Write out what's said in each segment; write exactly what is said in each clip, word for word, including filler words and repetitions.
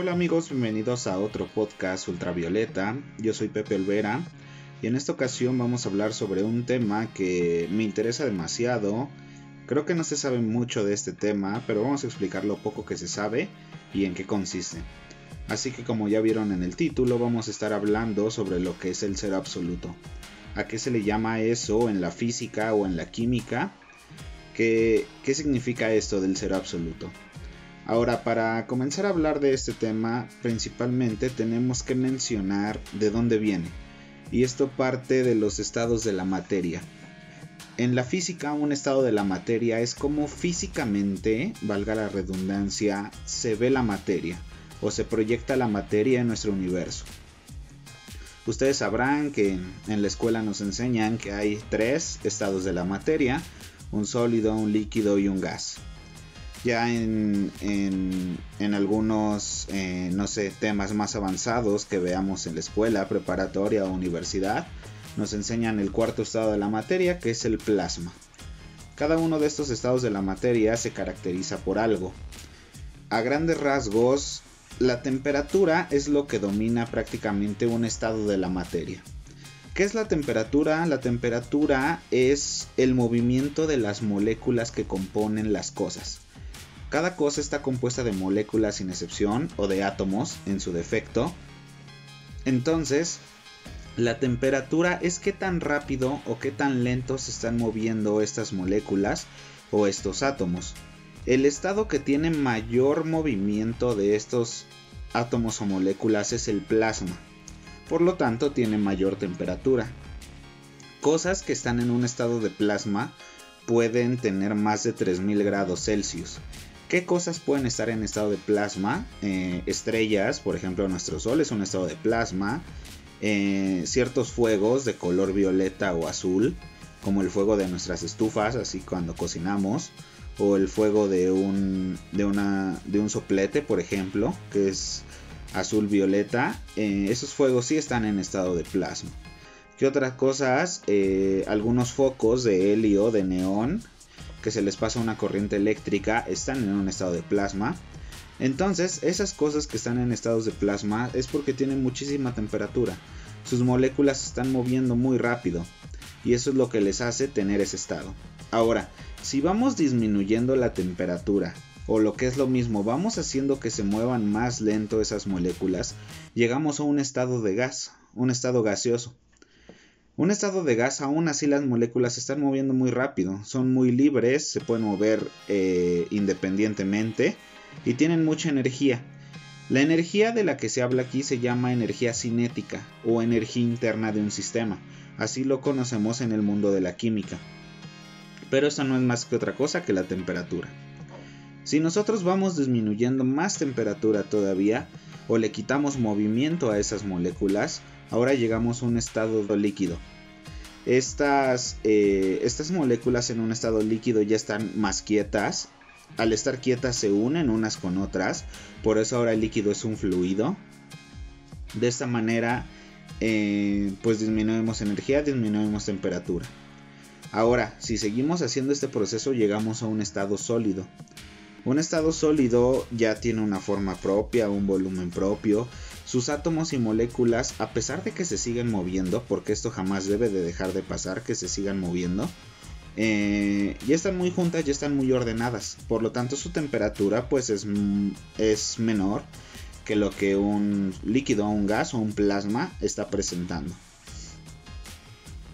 Hola amigos, bienvenidos a otro podcast Ultravioleta. Yo soy Pepe Olvera y en esta ocasión vamos a hablar sobre un tema que me interesa demasiado. Creo que no se sabe mucho de este tema, pero vamos a explicar lo poco que se sabe y en qué consiste. Así que, como ya vieron en el título, vamos a estar hablando sobre lo que es el ser absoluto. ¿A qué se le llama eso en la física o en la química? ¿Qué, qué significa esto del ser absoluto? Ahora, para comenzar a hablar de este tema, principalmente tenemos que mencionar de dónde viene, y esto parte de los estados de la materia. En la física, un estado de la materia es como físicamente, valga la redundancia, se ve la materia, o se proyecta la materia en nuestro universo. Ustedes sabrán que en la escuela nos enseñan que hay tres estados de la materia, un sólido, un líquido y un gas. Ya en, en, en algunos, eh, no sé, temas más avanzados que veamos en la escuela, preparatoria o universidad, nos enseñan el cuarto estado de la materia, que es el plasma. Cada uno de estos estados de la materia se caracteriza por algo. A grandes rasgos, la temperatura es lo que domina prácticamente un estado de la materia. ¿Qué es la temperatura? La temperatura es el movimiento de las moléculas que componen las cosas. Cada cosa está compuesta de moléculas sin excepción, o de átomos en su defecto. Entonces, la temperatura es qué tan rápido o qué tan lento se están moviendo estas moléculas o estos átomos. El estado que tiene mayor movimiento de estos átomos o moléculas es el plasma. Por lo tanto, tiene mayor temperatura. Cosas que están en un estado de plasma pueden tener más de tres mil grados Celsius. ¿Qué cosas pueden estar en estado de plasma? Eh, estrellas, por ejemplo, nuestro Sol es un estado de plasma. Eh, ciertos fuegos de color violeta o azul, como el fuego de nuestras estufas, así cuando cocinamos, o el fuego de un, de una, de un soplete, por ejemplo, que es azul violeta. Eh, esos fuegos sí están en estado de plasma. ¿Qué otras cosas? Eh, algunos focos de helio, de neón, que se les pasa una corriente eléctrica, están en un estado de plasma. Entonces, esas cosas que están en estados de plasma es porque tienen muchísima temperatura. Sus moléculas se están moviendo muy rápido y eso es lo que les hace tener ese estado. Ahora, si vamos disminuyendo la temperatura, o lo que es lo mismo, vamos haciendo que se muevan más lento esas moléculas, llegamos a un estado de gas, un estado gaseoso. Un estado de gas, aún así las moléculas se están moviendo muy rápido, son muy libres, se pueden mover eh, independientemente y tienen mucha energía. La energía de la que se habla aquí se llama energía cinética o energía interna de un sistema, así lo conocemos en el mundo de la química. Pero eso no es más que otra cosa que la temperatura. Si nosotros vamos disminuyendo más temperatura todavía o le quitamos movimiento a esas moléculas, ahora llegamos a un estado líquido. Estas, eh, estas moléculas en un estado líquido ya están más quietas. Al estar quietas se unen unas con otras. Por eso ahora el líquido es un fluido. De esta manera eh, pues disminuimos energía, disminuimos temperatura. Ahora, si seguimos haciendo este proceso, llegamos a un estado sólido. Un estado sólido ya tiene una forma propia, un volumen propio. Sus átomos y moléculas, a pesar de que se siguen moviendo, porque esto jamás debe de dejar de pasar, que se sigan moviendo, eh, ya están muy juntas, ya están muy ordenadas. Por lo tanto, su temperatura pues es, es menor que lo que un líquido, un gas o un plasma está presentando.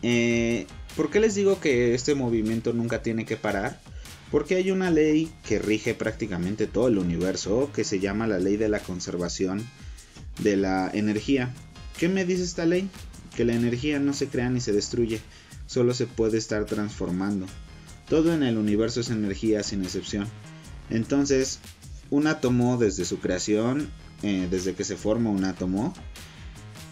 Eh, ¿Por qué les digo que este movimiento nunca tiene que parar? Porque hay una ley que rige prácticamente todo el universo, que se llama la ley de la conservación de la energía. ¿Qué me dice esta ley? Que la energía no se crea ni se destruye, solo se puede estar transformando. Todo en el universo es energía sin excepción. Entonces, un átomo desde su creación, eh, desde que se forma un átomo,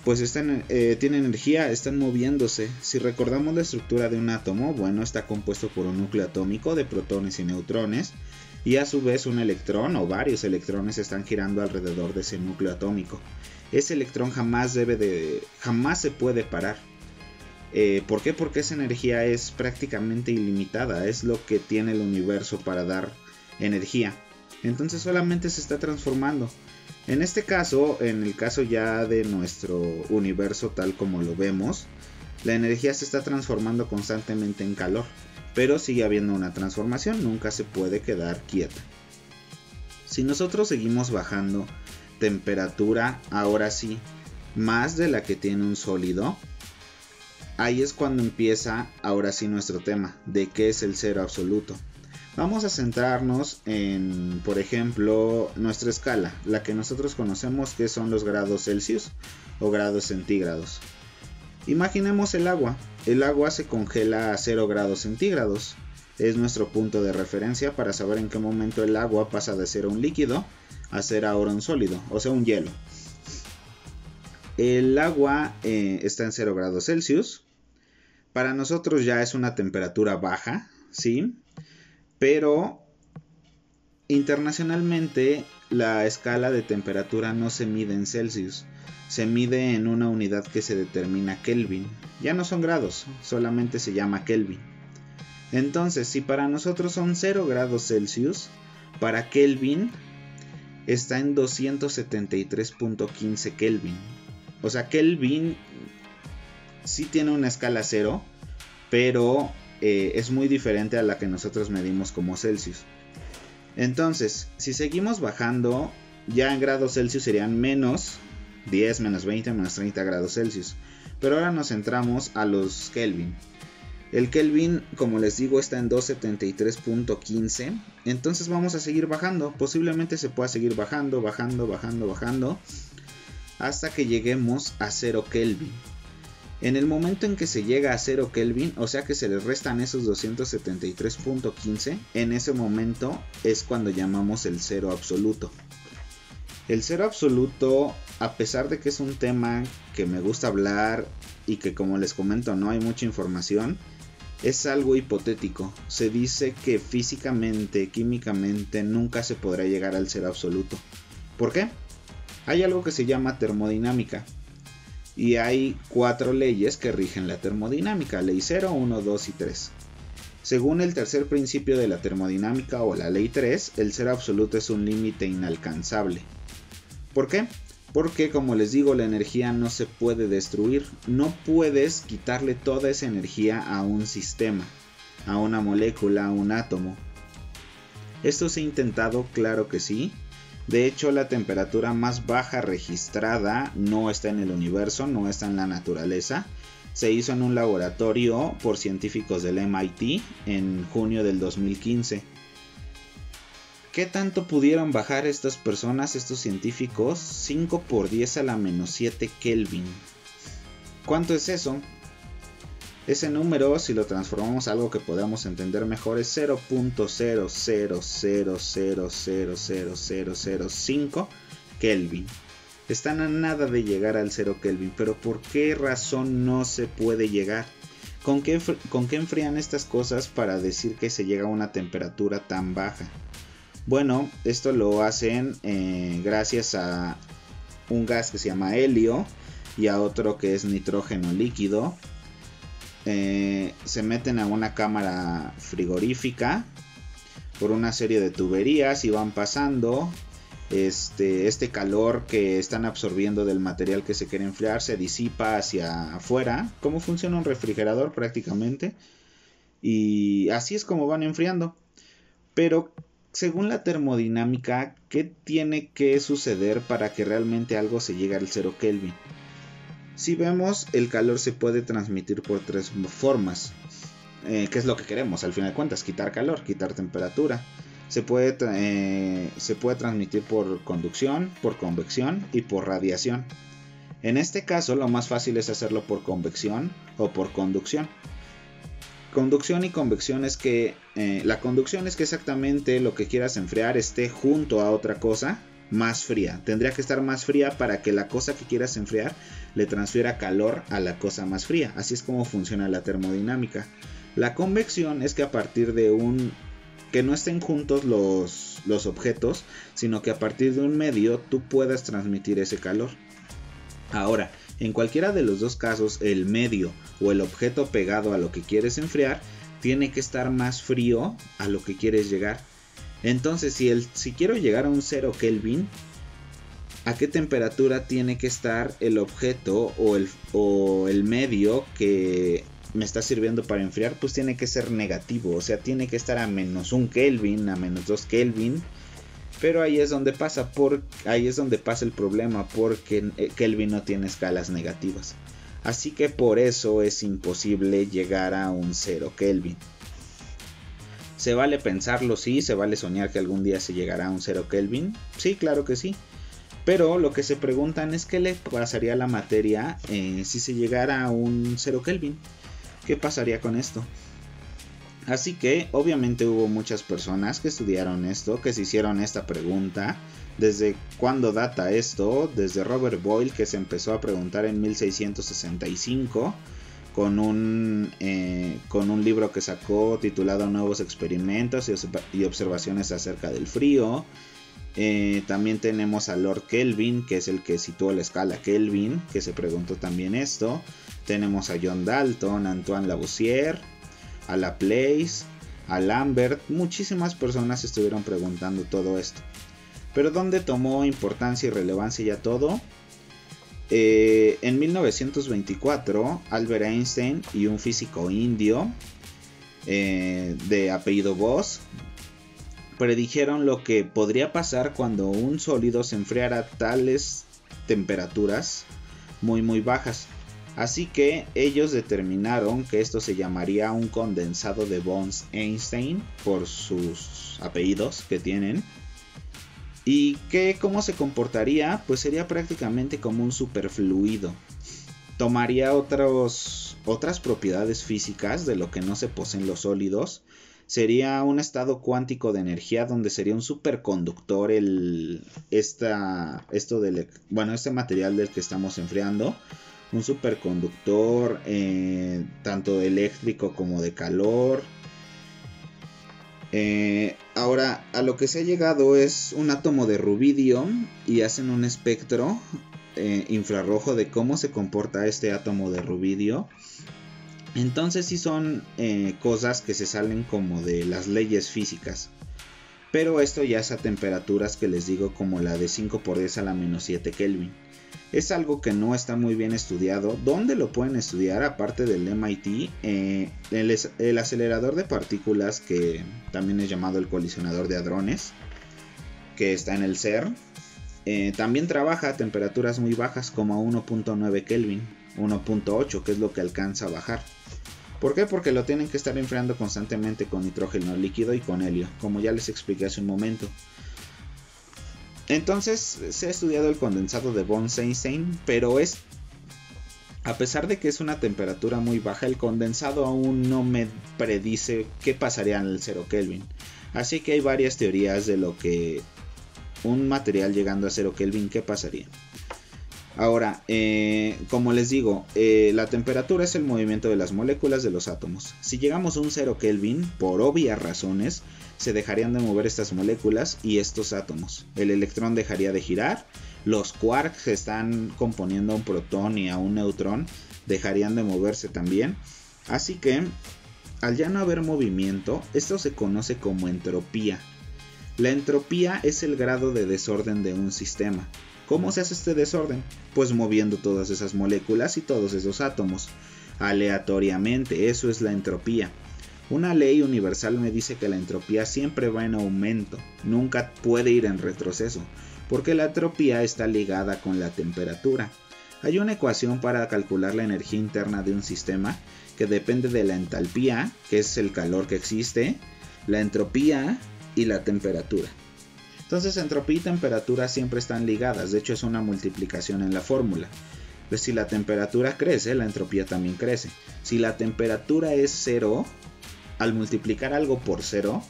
pues está en, eh, tiene energía, están moviéndose. Si recordamos la estructura de un átomo, bueno, está compuesto por un núcleo atómico de protones y neutrones, y a su vez un electrón o varios electrones están girando alrededor de ese núcleo atómico. Ese electrón jamás debe de, jamás se puede parar. Eh, ¿Por qué? Porque esa energía es prácticamente ilimitada, es lo que tiene el universo para dar energía. Entonces solamente se está transformando. En este caso, en el caso ya de nuestro universo tal como lo vemos, la energía se está transformando constantemente en calor, pero sigue habiendo una transformación, nunca se puede quedar quieta. Si nosotros seguimos bajando temperatura, ahora sí, más de la que tiene un sólido, ahí es cuando empieza ahora sí nuestro tema de qué es el cero absoluto. Vamos a centrarnos en, por ejemplo, nuestra escala, la que nosotros conocemos que son los grados Celsius o grados centígrados. Imaginemos el agua. El agua se congela a cero grados centígrados. Es nuestro punto de referencia para saber en qué momento el agua pasa de ser un líquido a ser ahora un sólido, o sea, un hielo. El agua eh, está en cero grados Celsius. Para nosotros ya es una temperatura baja, ¿sí? Pero internacionalmente la escala de temperatura no se mide en Celsius, se mide en una unidad que se determina Kelvin. Ya no son grados, solamente se llama Kelvin. Entonces, si para nosotros son cero grados Celsius, para Kelvin está en doscientos setenta y tres punto quince Kelvin. O sea, Kelvin sí tiene una escala cero, pero Eh, es muy diferente a la que nosotros medimos como Celsius. Entonces, si seguimos bajando, ya en grados Celsius serían menos diez, menos veinte, menos treinta grados Celsius. Pero ahora nos centramos a los Kelvin. El Kelvin, como les digo, está en doscientos setenta y tres punto quince. Entonces vamos a seguir bajando. Posiblemente se pueda seguir bajando, bajando, bajando, bajando, hasta que lleguemos a cero Kelvin. En el momento en que se llega a cero Kelvin, o sea que se les restan esos doscientos setenta y tres punto quince, en ese momento es cuando llamamos el cero absoluto. El cero absoluto, a pesar de que es un tema que me gusta hablar y que, como les comento, no hay mucha información, es algo hipotético. Se dice que físicamente, químicamente, nunca se podrá llegar al cero absoluto. ¿Por qué? Hay algo que se llama termodinámica. Y hay cuatro leyes que rigen la termodinámica, ley cero, uno, dos y tres. Según el tercer principio de la termodinámica o la ley tres, el cero absoluto es un límite inalcanzable. ¿Por qué? Porque, como les digo, la energía no se puede destruir. No puedes quitarle toda esa energía a un sistema, a una molécula, a un átomo. ¿Esto se ha intentado? Claro que sí. De hecho, la temperatura más baja registrada no está en el universo, no está en la naturaleza. Se hizo en un laboratorio por científicos del M I T en junio del dos mil quince. ¿Qué tanto pudieron bajar estas personas, estos científicos? cinco por diez a la menos siete Kelvin. ¿Cuánto es eso? Ese número, si lo transformamos a algo que podamos entender mejor, es cero punto cero cero cero cero cero cero cero cero cinco Kelvin. Están a nada de llegar al cero Kelvin, pero ¿por qué razón no se puede llegar? ¿Con qué, con qué enfrían estas cosas para decir que se llega a una temperatura tan baja? Bueno, esto lo hacen eh, gracias a un gas que se llama helio y a otro que es nitrógeno líquido. Eh, se meten a una cámara frigorífica por una serie de tuberías y van pasando este, este calor que están absorbiendo del material que se quiere enfriar, se disipa hacia afuera, como funciona un refrigerador prácticamente, y así es como van enfriando. Pero según la termodinámica, ¿qué tiene que suceder para que realmente algo se llegue al cero Kelvin? Si vemos, el calor se puede transmitir por tres formas, eh, que es lo que queremos al final de cuentas, quitar calor, quitar temperatura. Se puede, eh, se puede transmitir por conducción, por convección y por radiación. En este caso, lo más fácil es hacerlo por convección o por conducción. Conducción y convección es que eh, la conducción es que exactamente lo que quieras enfriar esté junto a otra cosa más fría. Tendría que estar más fría para que la cosa que quieras enfriar le transfiera calor a la cosa más fría. Así es como funciona la termodinámica. La convección es que a partir de un... que no estén juntos los, los objetos, sino que a partir de un medio tú puedas transmitir ese calor. Ahora, en cualquiera de los dos casos, el medio o el objeto pegado a lo que quieres enfriar tiene que estar más frío a lo que quieres llegar. Entonces, si, el, si quiero llegar a un cero Kelvin, a qué temperatura tiene que estar el objeto o el, o el medio que me está sirviendo para enfriar, pues tiene que ser negativo, o sea, tiene que estar a menos un Kelvin, a menos dos Kelvin. Pero ahí es donde pasa, por, ahí es donde pasa el problema, porque Kelvin no tiene escalas negativas. Así que por eso es imposible llegar a un cero Kelvin. ¿Se vale pensarlo? Sí. ¿Se vale soñar que algún día se llegará a un cero Kelvin? Sí, claro que sí. Pero lo que se preguntan es qué le pasaría a la materia eh, si se llegara a un cero Kelvin. ¿Qué pasaría con esto? Así que obviamente hubo muchas personas que estudiaron esto, que se hicieron esta pregunta. ¿Desde cuándo data esto? Desde Robert Boyle, que se empezó a preguntar en mil seiscientos sesenta y cinco con un, eh, con un libro que sacó titulado Nuevos experimentos y observaciones acerca del frío. Eh, también tenemos a Lord Kelvin, que es el que situó la escala Kelvin, que se preguntó también esto. Tenemos a John Dalton, Antoine Lavoisier, a Laplace, a Lambert. Muchísimas personas estuvieron preguntando todo esto. Pero ¿dónde tomó importancia y relevancia ya todo? Eh, en mil novecientos veinticuatro, Albert Einstein y un físico indio eh, de apellido Bose predijeron lo que podría pasar cuando un sólido se enfriara a tales temperaturas muy muy bajas. Así que ellos determinaron que esto se llamaría un condensado de Bose-Einstein por sus apellidos que tienen. ¿Y qué, cómo se comportaría? Pues sería prácticamente como un superfluido. Tomaría otros, otras propiedades físicas de lo que no se poseen los sólidos. Sería un estado cuántico de energía donde sería un superconductor el, esta, esto del, bueno, este material del que estamos enfriando. Un superconductor eh, tanto eléctrico como de calor. Eh, ahora, a lo que se ha llegado es un átomo de rubidio y hacen un espectro eh, infrarrojo de cómo se comporta este átomo de rubidio. Entonces sí son eh, cosas que se salen como de las leyes físicas. Pero esto ya es a temperaturas que les digo como la de cinco por diez a la menos siete Kelvin. Es algo que no está muy bien estudiado. ¿Dónde lo pueden estudiar? Aparte del M I T, eh, el, el acelerador de partículas, que también es llamado el colisionador de hadrones, que está en el CERN, eh, también trabaja a temperaturas muy bajas, como a uno punto nueve Kelvin, uno punto ocho, que es lo que alcanza a bajar. ¿Por qué? Porque lo tienen que estar enfriando constantemente con nitrógeno líquido y con helio, como ya les expliqué hace un momento. Entonces se ha estudiado el condensado de Bose-Einstein, pero es, a pesar de que es una temperatura muy baja, el condensado aún no me predice qué pasaría en el cero Kelvin. Así que hay varias teorías de lo que un material llegando a cero Kelvin, qué pasaría. Ahora, eh, como les digo, eh, la temperatura es el movimiento de las moléculas de los átomos. Si llegamos a un cero Kelvin, por obvias razones, se dejarían de mover estas moléculas y estos átomos. El electrón dejaría de girar, los quarks que están componiendo a un protón y a un neutrón dejarían de moverse también. Así que, al ya no haber movimiento, esto se conoce como entropía. La entropía es el grado de desorden de un sistema. ¿Cómo se hace este desorden? Pues moviendo todas esas moléculas y todos esos átomos aleatoriamente. Eso es la entropía. Una ley universal me dice que la entropía siempre va en aumento, nunca puede ir en retroceso, porque la entropía está ligada con la temperatura. Hay una ecuación para calcular la energía interna de un sistema que depende de la entalpía, que es el calor que existe, la entropía y la temperatura. Entonces entropía y temperatura siempre están ligadas, de hecho es una multiplicación en la fórmula. Pues si la temperatura crece, la entropía también crece. Si la temperatura es cero, al multiplicar algo por cero,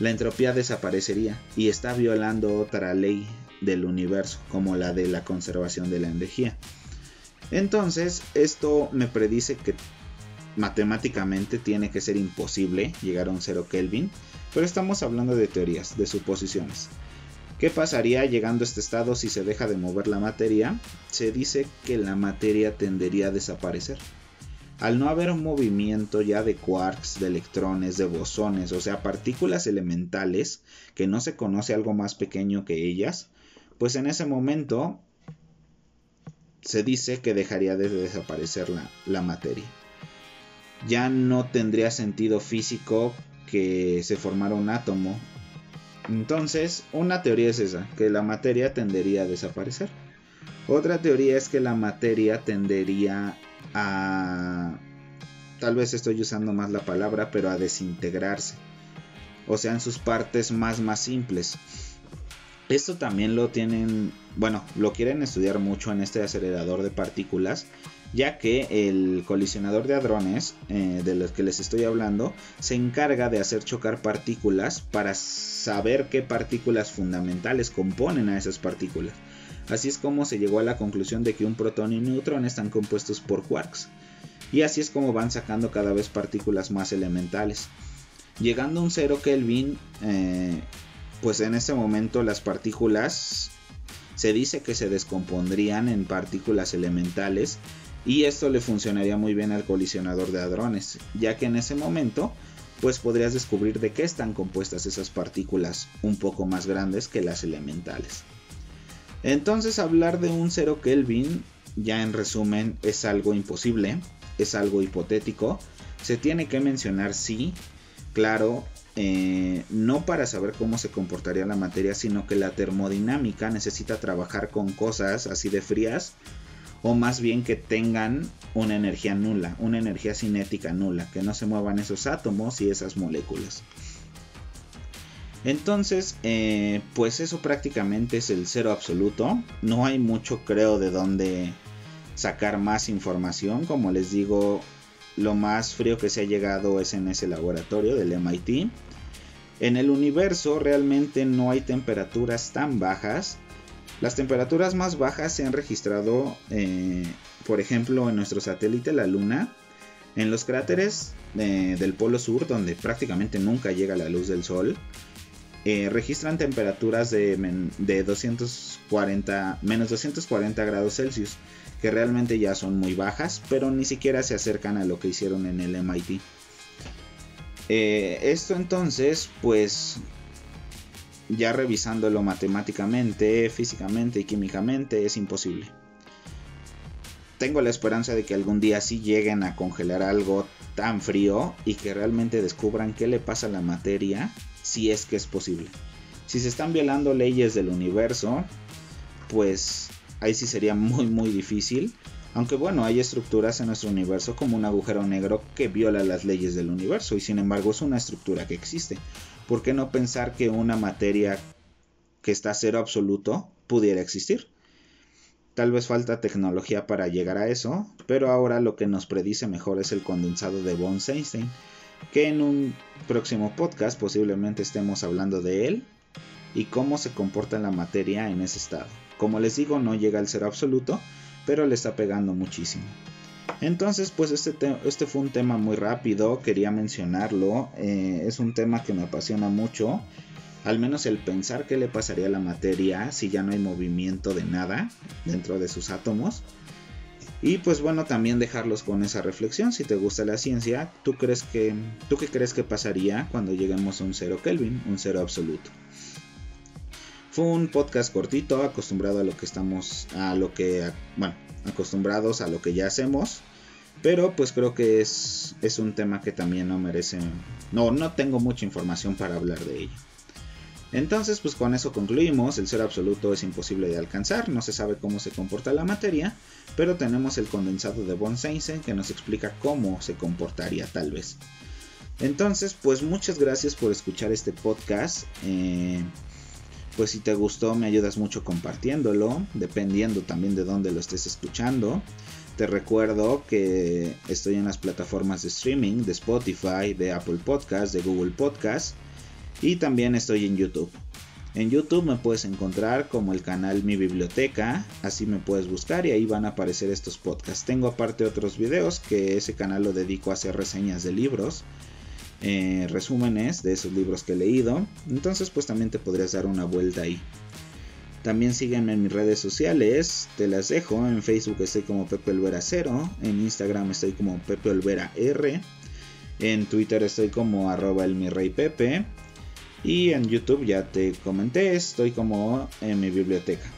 la entropía desaparecería y está violando otra ley del universo, como la de la conservación de la energía. Entonces esto me predice que matemáticamente tiene que ser imposible llegar a un cero Kelvin, pero estamos hablando de teorías, de suposiciones. ¿Qué pasaría llegando a este estado si se deja de mover la materia? Se dice que la materia tendería a desaparecer. Al no haber un movimiento ya de quarks, de electrones, de bosones, o sea, partículas elementales, que no se conoce algo más pequeño que ellas, pues en ese momento se dice que dejaría de desaparecer la, la materia. Ya no tendría sentido físico que se formara un átomo. Entonces, una teoría es esa, que la materia tendería a desaparecer. Otra teoría es que la materia tendería a... tal vez estoy usando más la palabra, pero a desintegrarse. O sea, en sus partes más más simples. Esto también lo tienen... bueno, lo quieren estudiar mucho en este acelerador de partículas, ya que el colisionador de hadrones, eh, de los que les estoy hablando, se encarga de hacer chocar partículas para saber qué partículas fundamentales componen a esas partículas. Así es como se llegó a la conclusión de que un protón y un neutrón están compuestos por quarks. Y así es como van sacando cada vez partículas más elementales. Llegando a un cero Kelvin, eh, pues en este momento las partículas se dice que se descompondrían en partículas elementales. Y esto le funcionaría muy bien al colisionador de hadrones, ya que en ese momento pues podrías descubrir de qué están compuestas esas partículas un poco más grandes que las elementales. Entonces, hablar de un cero Kelvin, ya en resumen, es algo imposible, es algo hipotético. Se tiene que mencionar, sí, claro, eh, no para saber cómo se comportaría la materia, sino que la termodinámica necesita trabajar con cosas así de frías, o más bien que tengan una energía nula, una energía cinética nula, que no se muevan esos átomos y esas moléculas. Entonces, eh, pues eso prácticamente es el cero absoluto. No hay mucho, creo, de dónde sacar más información. Como les digo, lo más frío que se ha llegado es en ese laboratorio del M I T. En el universo realmente no hay temperaturas tan bajas. Las temperaturas más bajas se han registrado, eh, por ejemplo, en nuestro satélite la Luna, en los cráteres eh, del Polo Sur, donde prácticamente nunca llega la luz del Sol. Eh, registran temperaturas de, de doscientos cuarenta, menos doscientos cuarenta grados Celsius, que realmente ya son muy bajas, pero ni siquiera se acercan a lo que hicieron en el M I T. Eh, esto entonces, pues... ya revisándolo matemáticamente, físicamente y químicamente, es imposible. Tengo la esperanza de que algún día sí lleguen a congelar algo tan frío y que realmente descubran qué le pasa a la materia, si es que es posible. Si se están violando leyes del universo, pues ahí sí sería muy muy difícil. Aunque bueno, hay estructuras en nuestro universo como un agujero negro que viola las leyes del universo y sin embargo es una estructura que existe. ¿Por qué no pensar que una materia que está a cero absoluto pudiera existir? Tal vez falta tecnología para llegar a eso, pero ahora lo que nos predice mejor es el condensado de Bose-Einstein, que en un próximo podcast posiblemente estemos hablando de él y cómo se comporta la materia en ese estado. Como les digo, no llega al cero absoluto, pero le está pegando muchísimo. Entonces, pues este, te- este fue un tema muy rápido, quería mencionarlo, eh, es un tema que me apasiona mucho, al menos el pensar qué le pasaría a la materia si ya no hay movimiento de nada dentro de sus átomos. Y pues bueno, también dejarlos con esa reflexión. Si te gusta la ciencia, ¿tú, crees que, tú qué crees que pasaría cuando lleguemos a un cero Kelvin, un cero absoluto? Fue un podcast cortito, acostumbrado a lo que estamos, a lo que, a, bueno, acostumbrados a lo que ya hacemos, pero pues creo que es, es un tema que también no merece, no, no tengo mucha información para hablar de ello. Entonces, pues con eso concluimos. El cero absoluto es imposible de alcanzar, no se sabe cómo se comporta la materia, pero tenemos el condensado de Bose-Einstein que nos explica cómo se comportaría tal vez. Entonces, pues muchas gracias por escuchar este podcast. Eh, Pues si te gustó, me ayudas mucho compartiéndolo, dependiendo también de dónde lo estés escuchando. Te recuerdo que estoy en las plataformas de streaming, de Spotify, de Apple Podcasts, de Google Podcasts. Y también estoy en YouTube. En YouTube me puedes encontrar como el canal Mi Biblioteca, así me puedes buscar y ahí van a aparecer estos podcasts. Tengo aparte otros videos, que ese canal lo dedico a hacer reseñas de libros. Eh, resúmenes de esos libros que he leído. Entonces pues también te podrías dar una vuelta ahí. También sígueme en mis redes sociales, te las dejo. En Facebook estoy como Pepe Olvera cero, en Instagram estoy como Pepe Olvera R, en Twitter estoy como arroba el mi rey Pepe, Y en YouTube, ya te comenté, estoy como en mi biblioteca.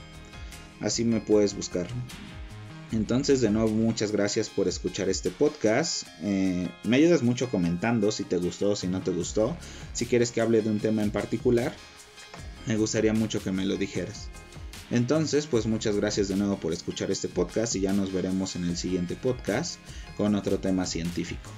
Así me puedes buscar. Entonces, de nuevo, muchas gracias por escuchar este podcast. Eh, me ayudas mucho comentando si te gustó, si no te gustó. Si quieres que hable de un tema en particular, me gustaría mucho que me lo dijeras. Entonces, pues muchas gracias de nuevo por escuchar este podcast y ya nos veremos en el siguiente podcast con otro tema científico.